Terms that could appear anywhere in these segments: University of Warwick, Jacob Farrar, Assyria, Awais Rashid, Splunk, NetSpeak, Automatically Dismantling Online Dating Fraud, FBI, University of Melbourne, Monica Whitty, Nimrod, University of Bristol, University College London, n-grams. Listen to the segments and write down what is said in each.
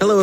Hello,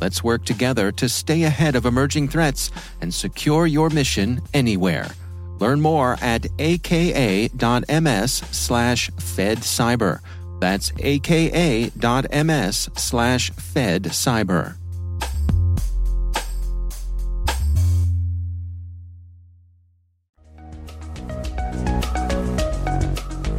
Let's work together to stay ahead of emerging threats and secure your mission anywhere. Learn more at aka.ms/fedcyber. That's aka.ms/fedcyber.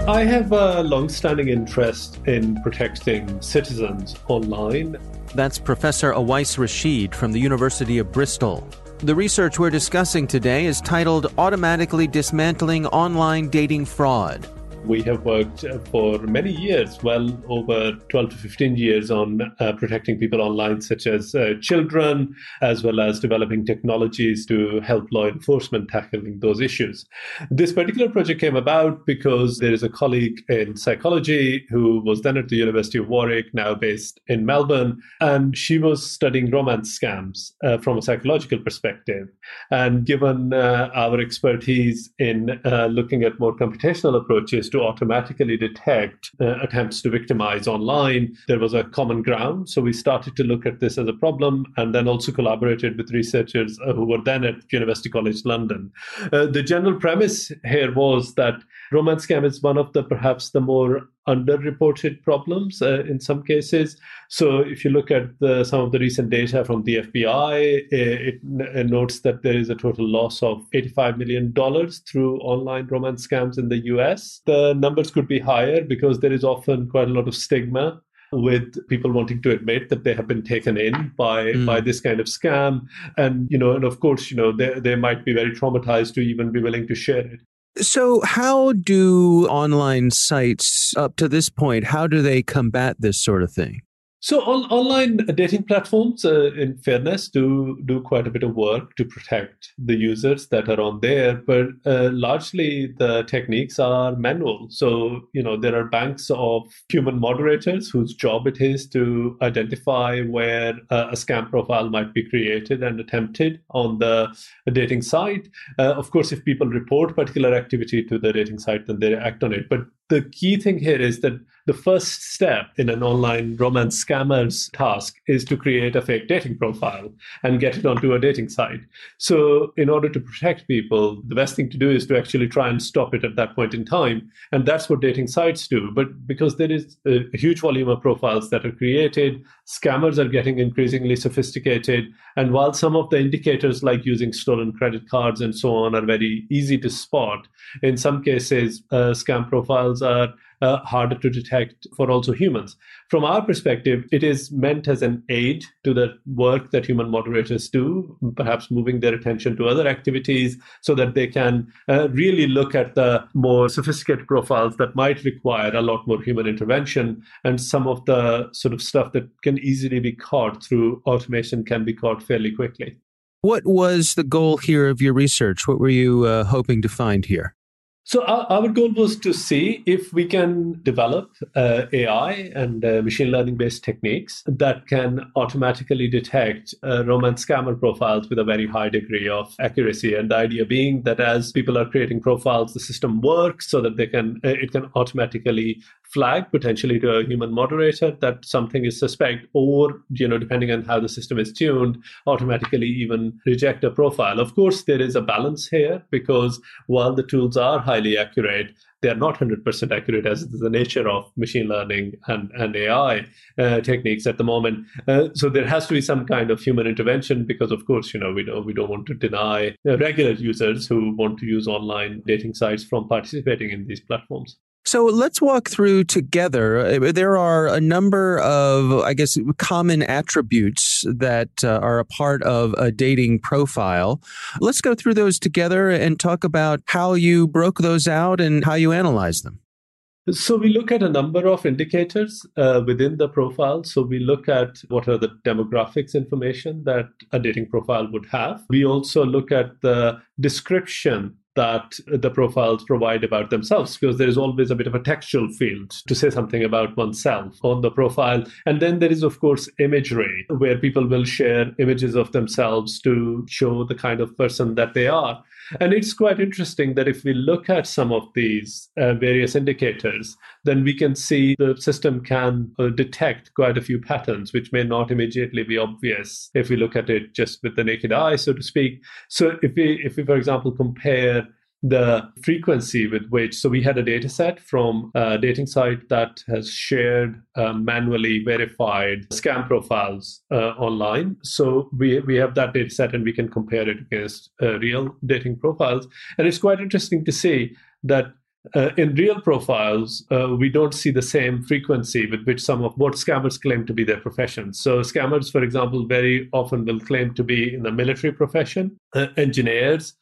I have a long-standing interest in protecting citizens online. That's Professor Awais Rashid from the University of Bristol. The research we're discussing today is titled Automatically Dismantling Online Dating Fraud. We have worked for many years, well over 12 to 15 years, on protecting people online, such as children, as well as developing technologies to help law enforcement tackling those issues. This particular project came about because there is a colleague in psychology who was then at the University of Warwick, now based in Melbourne, and she was studying romance scams from a psychological perspective. And given our expertise in looking at more computational approaches to automatically detect attempts to victimize online, there was a common ground. So we started to look at this as a problem, and then also collaborated with researchers who were then at University College London. The general premise here was that romance scam is one of the perhaps the more underreported problems in some cases. So if you look at some of the recent data from the FBI, it notes that there is a total loss of $85 million through online romance scams in the US. The numbers could be higher because there is often quite a lot of stigma with people wanting to admit that they have been taken in by this kind of scam. And, you know, and of course, you know, they might be very traumatized to even be willing to share it. So how do online sites up to this point, how do they combat this sort of thing? So online dating platforms, in fairness, do quite a bit of work to protect the users that are on there. But largely the techniques are manual. So, you know, there are banks of human moderators whose job it is to identify where a scam profile might be created and attempted on the dating site. Of course, if people report particular activity to the dating site, then they act on it. But the key thing here is that the first step in an online romance scammer's task is to create a fake dating profile and get it onto a dating site. So in order to protect people, the best thing to do is to actually try and stop it at that point in time. And that's what dating sites do. But because there is a huge volume of profiles that are created, scammers are getting increasingly sophisticated. And while some of the indicators like using stolen credit cards and so on are very easy to spot, in some cases, scam profiles signals are harder to detect for also humans. From our perspective, it is meant as an aid to the work that human moderators do, perhaps moving their attention to other activities so that they can really look at the more sophisticated profiles that might require a lot more human intervention. And some of the sort of stuff that can easily be caught through automation can be caught fairly quickly. What was the goal here of your research? What were you hoping to find here? So our goal was to see if we can develop AI and machine learning-based techniques that can automatically detect romance scammer profiles with a very high degree of accuracy. And the idea being that as people are creating profiles, the system works so that they can it can automatically flag potentially to a human moderator that something is suspect, or, you know, depending on how the system is tuned, automatically even reject a profile. Of course, there is a balance here because while the tools are highly accurate, they are not 100% accurate, as is the nature of machine learning and AI techniques at the moment. So there has to be some kind of human intervention because, of course, you know, we don't want to deny regular users who want to use online dating sites from participating in these platforms. So let's walk through together. There are a number of, I guess, common attributes that are a part of a dating profile. Let's go through those together and talk about how you broke those out and how you analyzed them. So we look at a number of indicators within the profile. So we look at what are the demographics information that a dating profile would have. We also look at the description that the profiles provide about themselves, because there is always a bit of a textual field to say something about oneself on the profile. And then there is, of course, imagery, where people will share images of themselves to show the kind of person that they are. And it's quite interesting that if we look at some of these various indicators, then we can see the system can detect quite a few patterns, which may not immediately be obvious if we look at it just with the naked eye, so to speak. So if we, for example, compare the frequency with which, so we had a data set from a dating site that has shared manually verified scam profiles online. So we have that data set and we can compare it against real dating profiles. And it's quite interesting to see that in real profiles, we don't see the same frequency with which some of what scammers claim to be their profession. So scammers, for example, very often will claim to be in the military profession, engineers,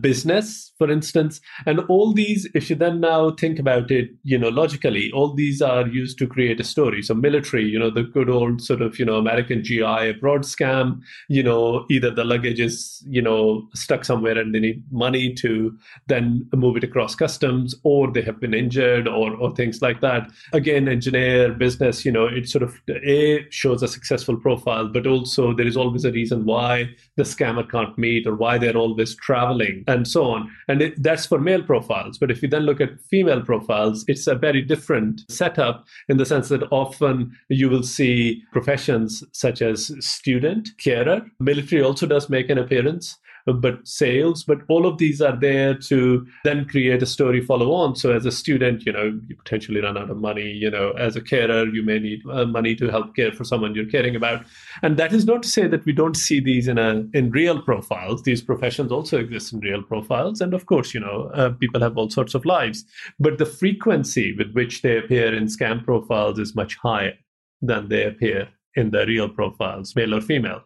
business, for instance. And all these, if you then now think about it, you know, logically, all these are used to create a story. So military, you know, the good old sort of, you know, American GI abroad scam, you know, either the luggage is, you know, stuck somewhere and they need money to then move it across customs, or they have been injured, or things like that. Again, engineer, business, you know, it sort of A, shows a successful profile, but also there is always a reason why the scammer can't meet or why they're always traveling, and so on. And that's for male profiles. But if you then look at female profiles, it's a very different setup in the sense that often you will see professions such as student, carer. Military also does make an appearance, but sales, but all of these are there to then create a story follow on. So as a student, you know, you potentially run out of money, you know, as a carer, you may need money to help care for someone you're caring about. And that is not to say that we don't see these in real profiles. These professions also exist in real profiles. And of course, you know, people have all sorts of lives, but the frequency with which they appear in scam profiles is much higher than they appear in the real profiles, male or female.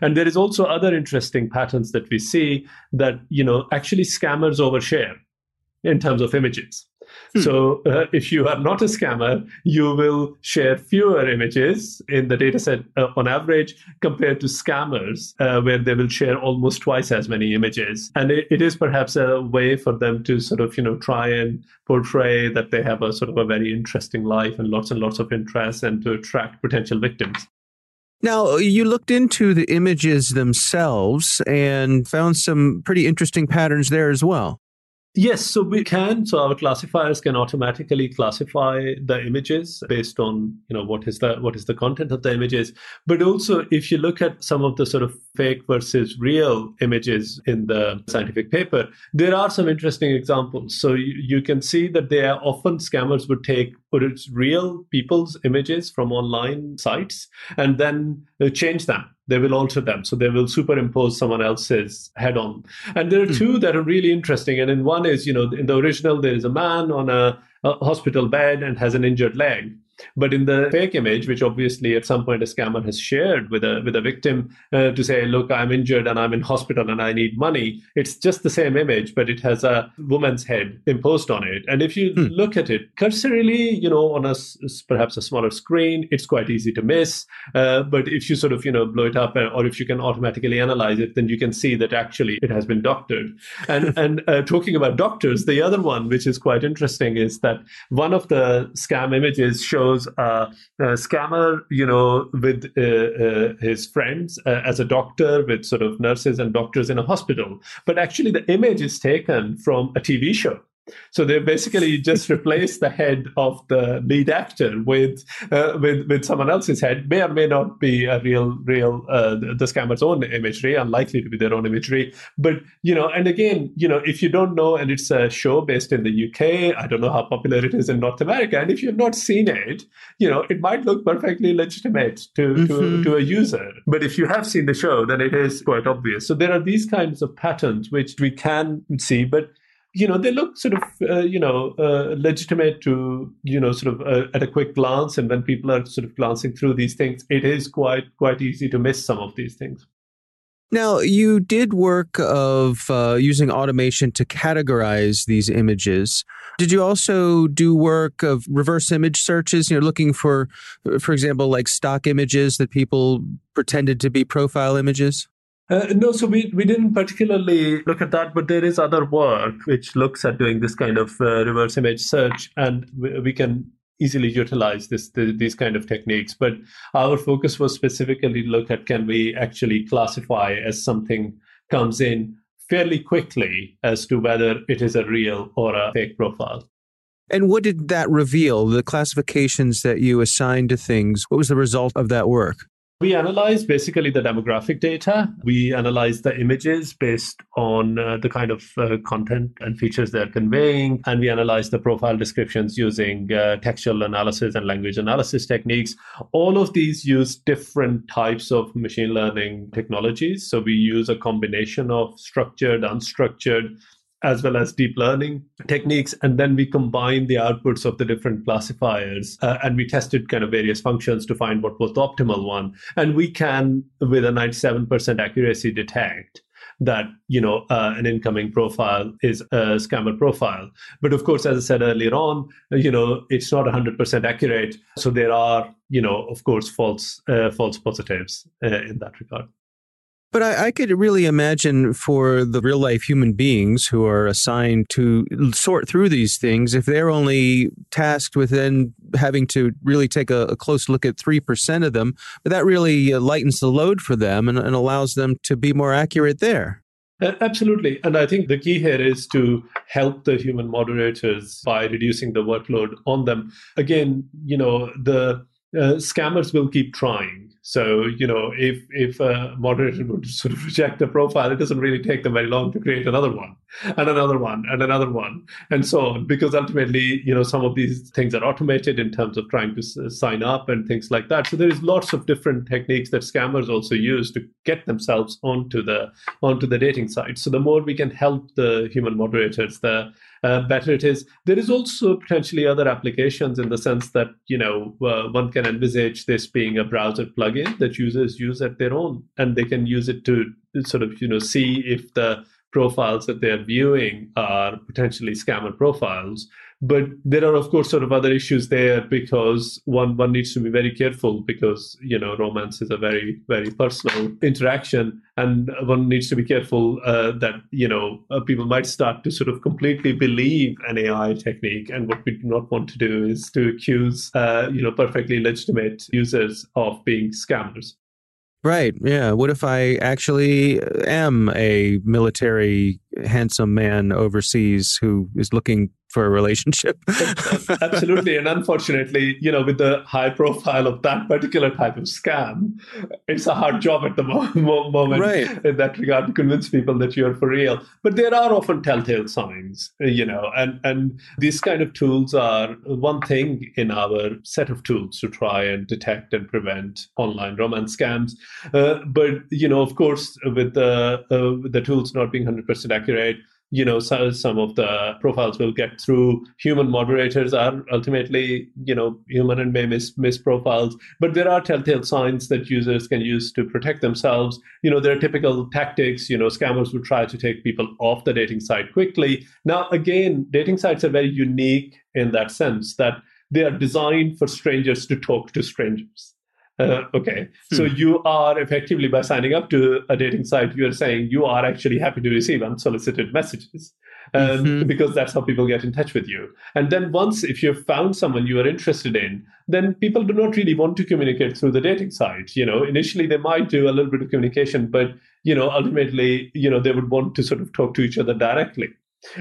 And there is also other interesting patterns that we see that, you know, actually scammers overshare in terms of images. So if you are not a scammer, you will share fewer images in the data set on average compared to scammers, where they will share almost twice as many images. And it is perhaps a way for them to sort of, you know, try and portray that they have a sort of a very interesting life and lots of interests, and to attract potential victims. Now, you looked into the images themselves and found some pretty interesting patterns there as well. Yes, so we can. So our classifiers can automatically classify the images based on, you know, what is the content of the images. But also, if you look at some of the sort of fake versus real images in the scientific paper, there are some interesting examples. So you can see that they are often scammers would take real people's images from online sites and then change them. They will alter them. So they will superimpose someone else's head on. And there are two that are really interesting. And in one is, you know, in the original, there is a man on a a hospital bed and has an injured leg. But in the fake image, which obviously at some point a scammer has shared with a victim to say, look, I'm injured and I'm in hospital and I need money. It's just the same image, but it has a woman's head imposed on it. And if you look at it cursorily, on perhaps a smaller screen, it's quite easy to miss. But if you sort of, blow it up, or if you can automatically analyze it, then you can see that actually it has been doctored. And talking about doctors, the other one, which is quite interesting, is that one of the scam images shows a scammer, with his friends as a doctor, with sort of nurses and doctors in a hospital. But actually, the image is taken from a TV show. So they basically just replace the head of the lead actor with someone else's head. May or may not be a real the scammer's own imagery, unlikely to be their own imagery. But, and again, if you don't know, and it's a show based in the UK, I don't know how popular it is in North America. And if you've not seen it, it might look perfectly legitimate to a user. But if you have seen the show, then it is quite obvious. So there are these kinds of patterns which we can see, but they look sort of, legitimate to, at a quick glance. And when people are sort of glancing through these things, it is quite easy to miss some of these things. Now, you did work of using automation to categorize these images. Did you also do work of reverse image searches, looking for example, like stock images that people pretended to be profile images? No, so we didn't particularly look at that, but there is other work which looks at doing this kind of reverse image search, and we can easily utilize these kind of techniques. But our focus was specifically look at, can we actually classify as something comes in fairly quickly as to whether it is a real or a fake profile. And what did that reveal? The classifications that you assigned to things, what was the result of that work? We analyzed basically the demographic data. We analyzed the images based on the kind of content and features they're conveying. And we analyzed the profile descriptions using textual analysis and language analysis techniques. All of these use different types of machine learning technologies. So we use a combination of structured, unstructured, as well as deep learning techniques. And then we combine the outputs of the different classifiers and we tested kind of various functions to find what was the optimal one. And we can, with a 97% accuracy, detect that, an incoming profile is a scammer profile. But of course, as I said earlier on, it's not 100% accurate. So there are, of course, false positives in that regard. But I could really imagine for the real life human beings who are assigned to sort through these things, if they're only tasked with then having to really take a close look at 3% of them, but that really lightens the load for them and allows them to be more accurate there. Absolutely. And I think the key here is to help the human moderators by reducing the workload on them. Again, the scammers will keep trying. So, if a moderator would sort of reject a profile, it doesn't really take them very long to create another one and another one and another one and so on, because ultimately, some of these things are automated in terms of trying to sign up and things like that. So there is lots of different techniques that scammers also use to get themselves onto the dating site. So the more we can help the human moderators, the better it is. There is also potentially other applications in the sense that, one can envisage this being a browser plugin that users use at their own, and they can use it to sort of, see if the profiles that they're viewing are potentially scammer profiles. But there are, of course, sort of other issues there, because one needs to be very careful, because, romance is a very, very personal interaction. And one needs to be careful that, people might start to sort of completely believe an AI technique. And what we do not want to do is to accuse, perfectly legitimate users of being scammers. Right. Yeah. What if I actually am a military handsome man overseas who is looking for a relationship? Absolutely. And unfortunately, with the high profile of that particular type of scam, it's a hard job at the moment, right, in that regard, to convince people that you're for real. But there are often telltale signs, and these kind of tools are one thing in our set of tools to try and detect and prevent online romance scams. But, of course, with the tools not being 100% accurate, you know, so some of the profiles will get through. Human moderators are ultimately, you know, human and may miss profiles. But there are telltale signs that users can use to protect themselves. You know, there are typical tactics. You know, scammers would try to take people off the dating site quickly. Now, again, dating sites are very unique in that sense that they are designed for strangers to talk to strangers. So you are effectively, by signing up to a dating site, you're saying you are actually happy to receive unsolicited messages because that's how people get in touch with you. And then once, if you've found someone you are interested in, then people do not really want to communicate through the dating site. You know, initially they might do a little bit of communication, but, you know, ultimately, you know, they would want to sort of talk to each other directly.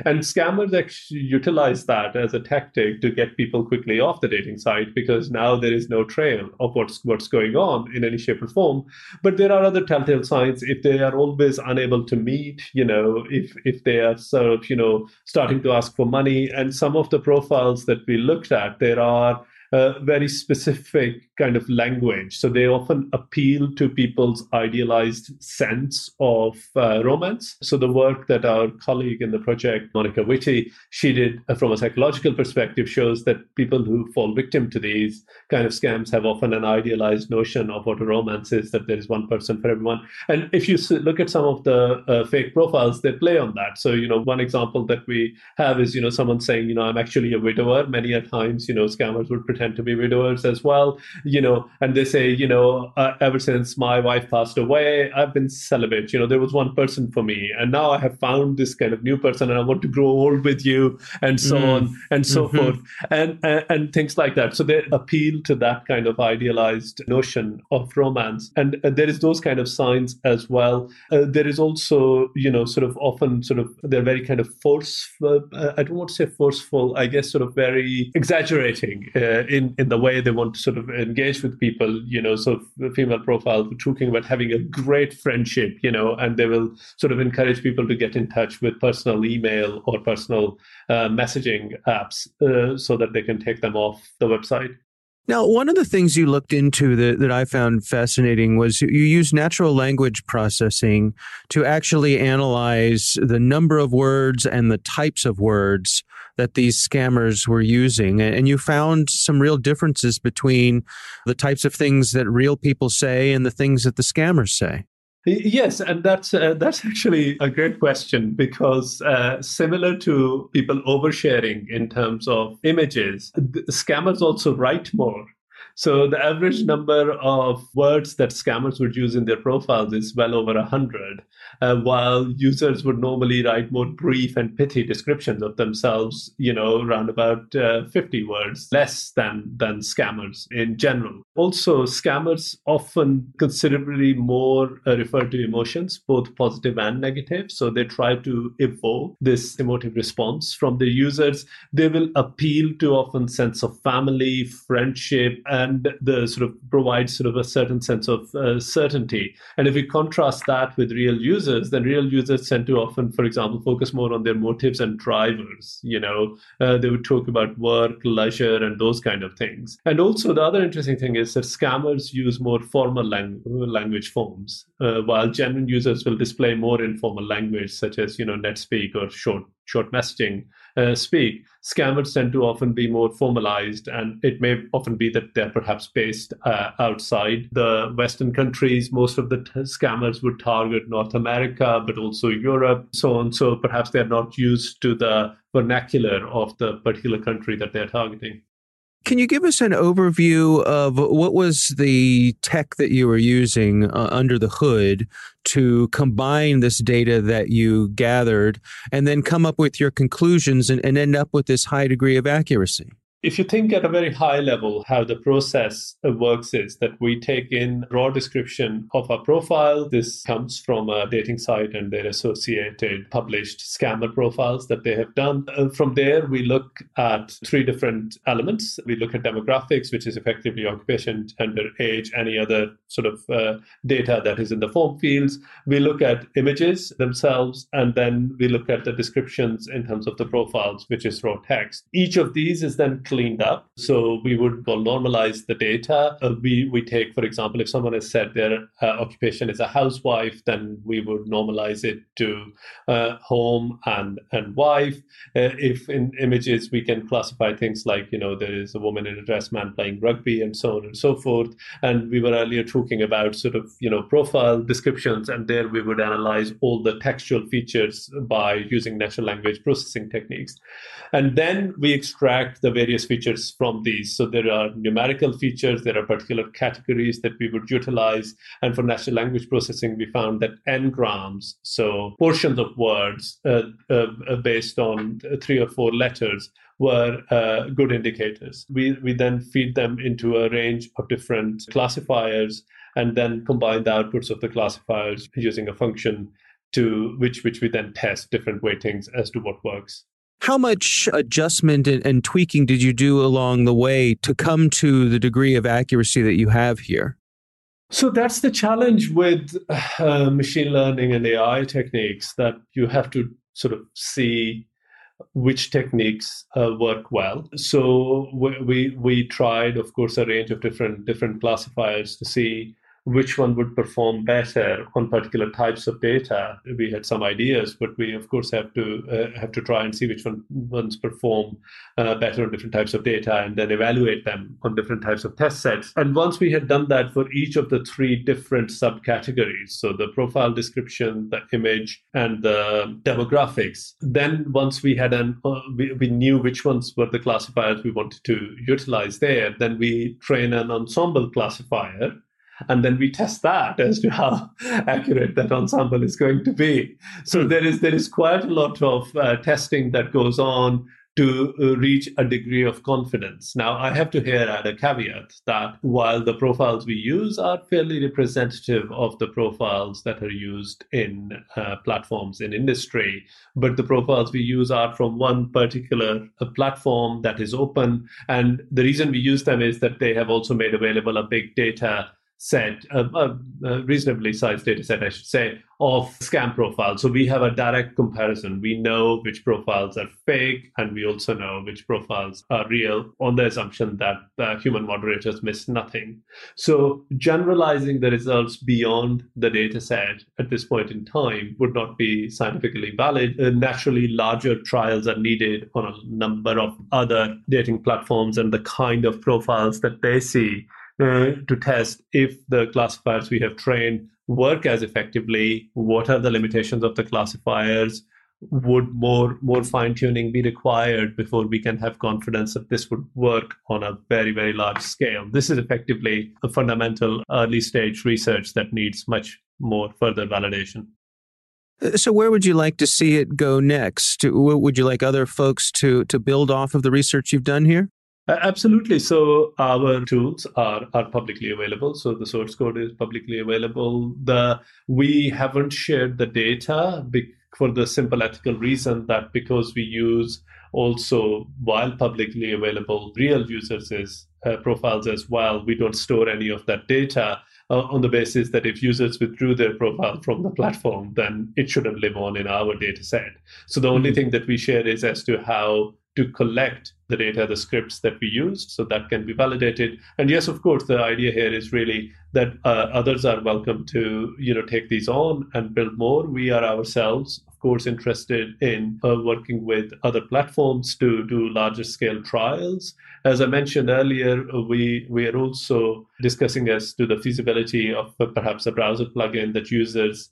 And scammers actually utilize that as a tactic to get people quickly off the dating site, because now there is no trail of what's going on in any shape or form. But there are other telltale signs. If they are always unable to meet, you know, if they are sort of, you know, starting to ask for money. And some of the profiles that we looked at, there are very specific kind of language. So they often appeal to people's idealized sense of romance. So the work that our colleague in the project, Monica Whitty, she did from a psychological perspective shows that people who fall victim to these kind of scams have often an idealized notion of what a romance is, that there is one person for everyone. And if you look at some of the fake profiles, they play on that. So, you know, one example that we have is, you know, someone saying, you know, I'm actually a widower. Many a times, you know, scammers would pretend to be widowers as well, you know, and they say, you know, ever since my wife passed away, I've been celibate. You know, there was one person for me, and now I have found this kind of new person, and I want to grow old with you, and so on and so forth, and things like that. So they appeal to that kind of idealized notion of romance, and there is those kind of signs as well. There is also, you know, sort of often sort of they're very kind of forceful. I don't want to say forceful. I guess sort of very exaggerating. In the way they want to sort of engage with people, you know, so female profiles were talking about having a great friendship, you know, and they will sort of encourage people to get in touch with personal email or personal messaging apps so that they can take them off the website. Now, one of the things you looked into that I found fascinating was you use natural language processing to actually analyze the number of words and the types of words that these scammers were using. And you found some real differences between the types of things that real people say and the things that the scammers say. Yes, and that's actually a great question, because similar to people oversharing in terms of images, scammers also write more. So the average number of words that scammers would use in their profiles is well over 100, while users would normally write more brief and pithy descriptions of themselves, you know, around about 50 words, less than scammers in general. Also, scammers often considerably more refer to emotions, both positive and negative. So they try to evoke this emotive response from their users. They will appeal to often sense of family, friendship, and the sort of provides sort of a certain sense of certainty. And if we contrast that with real users, then real users tend to often, for example, focus more on their motives and drivers. You know, they would talk about work, leisure, and those kind of things. And also, the other interesting thing is that scammers use more formal language forms, while genuine users will display more informal language, such as, you know, NetSpeak or short messaging speak. Scammers tend to often be more formalized, and it may often be that they're perhaps based outside the Western countries. Most of the scammers would target North America, but also Europe, so on. So perhaps they're not used to the vernacular of the particular country that they're targeting. Can you give us an overview of what was the tech that you were using under the hood to combine this data that you gathered and then come up with your conclusions and end up with this high degree of accuracy? If you think at a very high level, how the process works is that we take in raw description of a profile. This comes from a dating site and their associated published scammer profiles that they have done. From there, we look at three different elements. We look at demographics, which is effectively occupation, gender, age, any other sort of data that is in the form fields. We look at images themselves, and then we look at the descriptions in terms of the profiles, which is raw text. Each of these is then cleaned up. So we would normalize the data. We take, for example, if someone has said their occupation is a housewife, then we would normalize it to home and wife. If in images, we can classify things like, there is a woman in a dress, man playing rugby, and so on and so forth. And we were earlier talking about profile descriptions, and there we would analyze all the textual features by using natural language processing techniques. And then we extract the various features from these. So there are numerical features, there are particular categories that we would utilize. And for natural language processing, we found that n-grams, so portions of words based on 3 or 4 letters, were good indicators. We then feed them into a range of different classifiers and then combine the outputs of the classifiers using a function to which we then test different weightings as to what works. How much adjustment and tweaking did you do along the way to come to the degree of accuracy that you have here? So that's the challenge with machine learning and AI techniques, that you have to sort of see which techniques work well. So we tried, of course, a range of different classifiers to see which one would perform better on particular types of data. We had some ideas, but we, of course, have to try and see which ones perform better on different types of data and then evaluate them on different types of test sets. And once we had done that for each of the 3 different subcategories, so the profile description, the image, and the demographics, then once we had we knew which ones were the classifiers we wanted to utilize there, then we train an ensemble classifier. And then we test that as to how accurate that ensemble is going to be. So there is quite a lot of testing that goes on to reach a degree of confidence. Now, I have to here add a caveat that while the profiles we use are fairly representative of the profiles that are used in platforms in industry, but the profiles we use are from one particular platform that is open. And the reason we use them is that they have also made available a big data set, a reasonably sized data set, I should say, of scam profiles. So we have a direct comparison. We know which profiles are fake, and we also know which profiles are real on the assumption that human moderators miss nothing. So generalizing the results beyond the data set at this point in time would not be scientifically valid. Naturally, larger trials are needed on a number of other dating platforms and the kind of profiles that they see to test if the classifiers we have trained work as effectively, what are the limitations of the classifiers, would more fine-tuning be required before we can have confidence that this would work on a very, very large scale. This is effectively a fundamental early-stage research that needs much more further validation. So where would you like to see it go next? Would you like other folks to build off of the research you've done here? Absolutely. So our tools are publicly available. So the source code is publicly available. We haven't shared the data for the simple ethical reason that because we use also, while publicly available, real users' profiles as well, we don't store any of that data on the basis that if users withdrew their profile from the platform, then it shouldn't live on in our data set. So the only thing that we share is as to how to collect the data, the scripts that we used, so that can be validated. And yes, of course, the idea here is really that others are welcome to take these on and build more. We are ourselves, of course, interested in working with other platforms to do larger scale trials. As I mentioned earlier, we are also discussing as to the feasibility of perhaps a browser plugin that users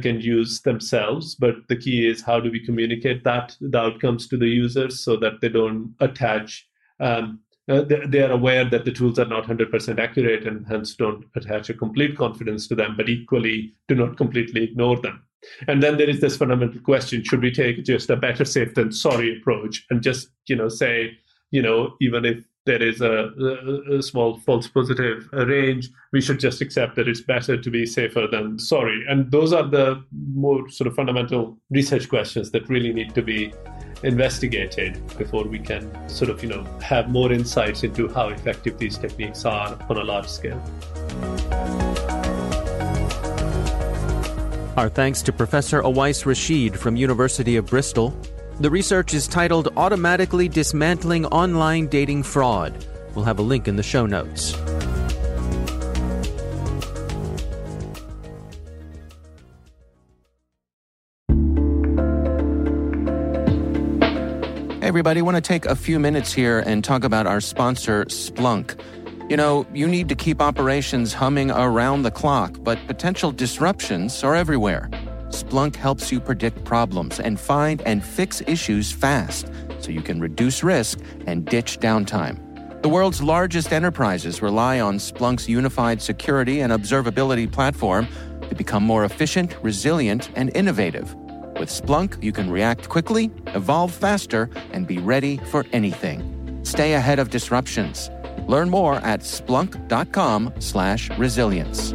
can use themselves, but the key is how do we communicate the outcomes to the users so that they don't attach, they are aware that the tools are not 100% accurate and hence don't attach a complete confidence to them, but equally do not completely ignore them. And then there is this fundamental question, should we take just a better safe than sorry approach and just say, even if there is a small false positive range, we should just accept that it's better to be safer than sorry. And those are the more sort of fundamental research questions that really need to be investigated before we can sort of, have more insights into how effective these techniques are on a large scale. Our thanks to Professor Awais Rashid from University of Bristol, The research is titled Automatically Dismantling Online Dating Fraud. We'll have a link in the show notes. Hey everybody, I want to take a few minutes here and talk about our sponsor, Splunk. You know, you need to keep operations humming around the clock, but potential disruptions are everywhere. Splunk helps you predict problems and find and fix issues fast, so you can reduce risk and ditch downtime. The world's largest enterprises rely on Splunk's unified security and observability platform to become more efficient, resilient, and innovative. With Splunk, you can react quickly, evolve faster, and be ready for anything. Stay ahead of disruptions. Learn more at splunk.com/resilience.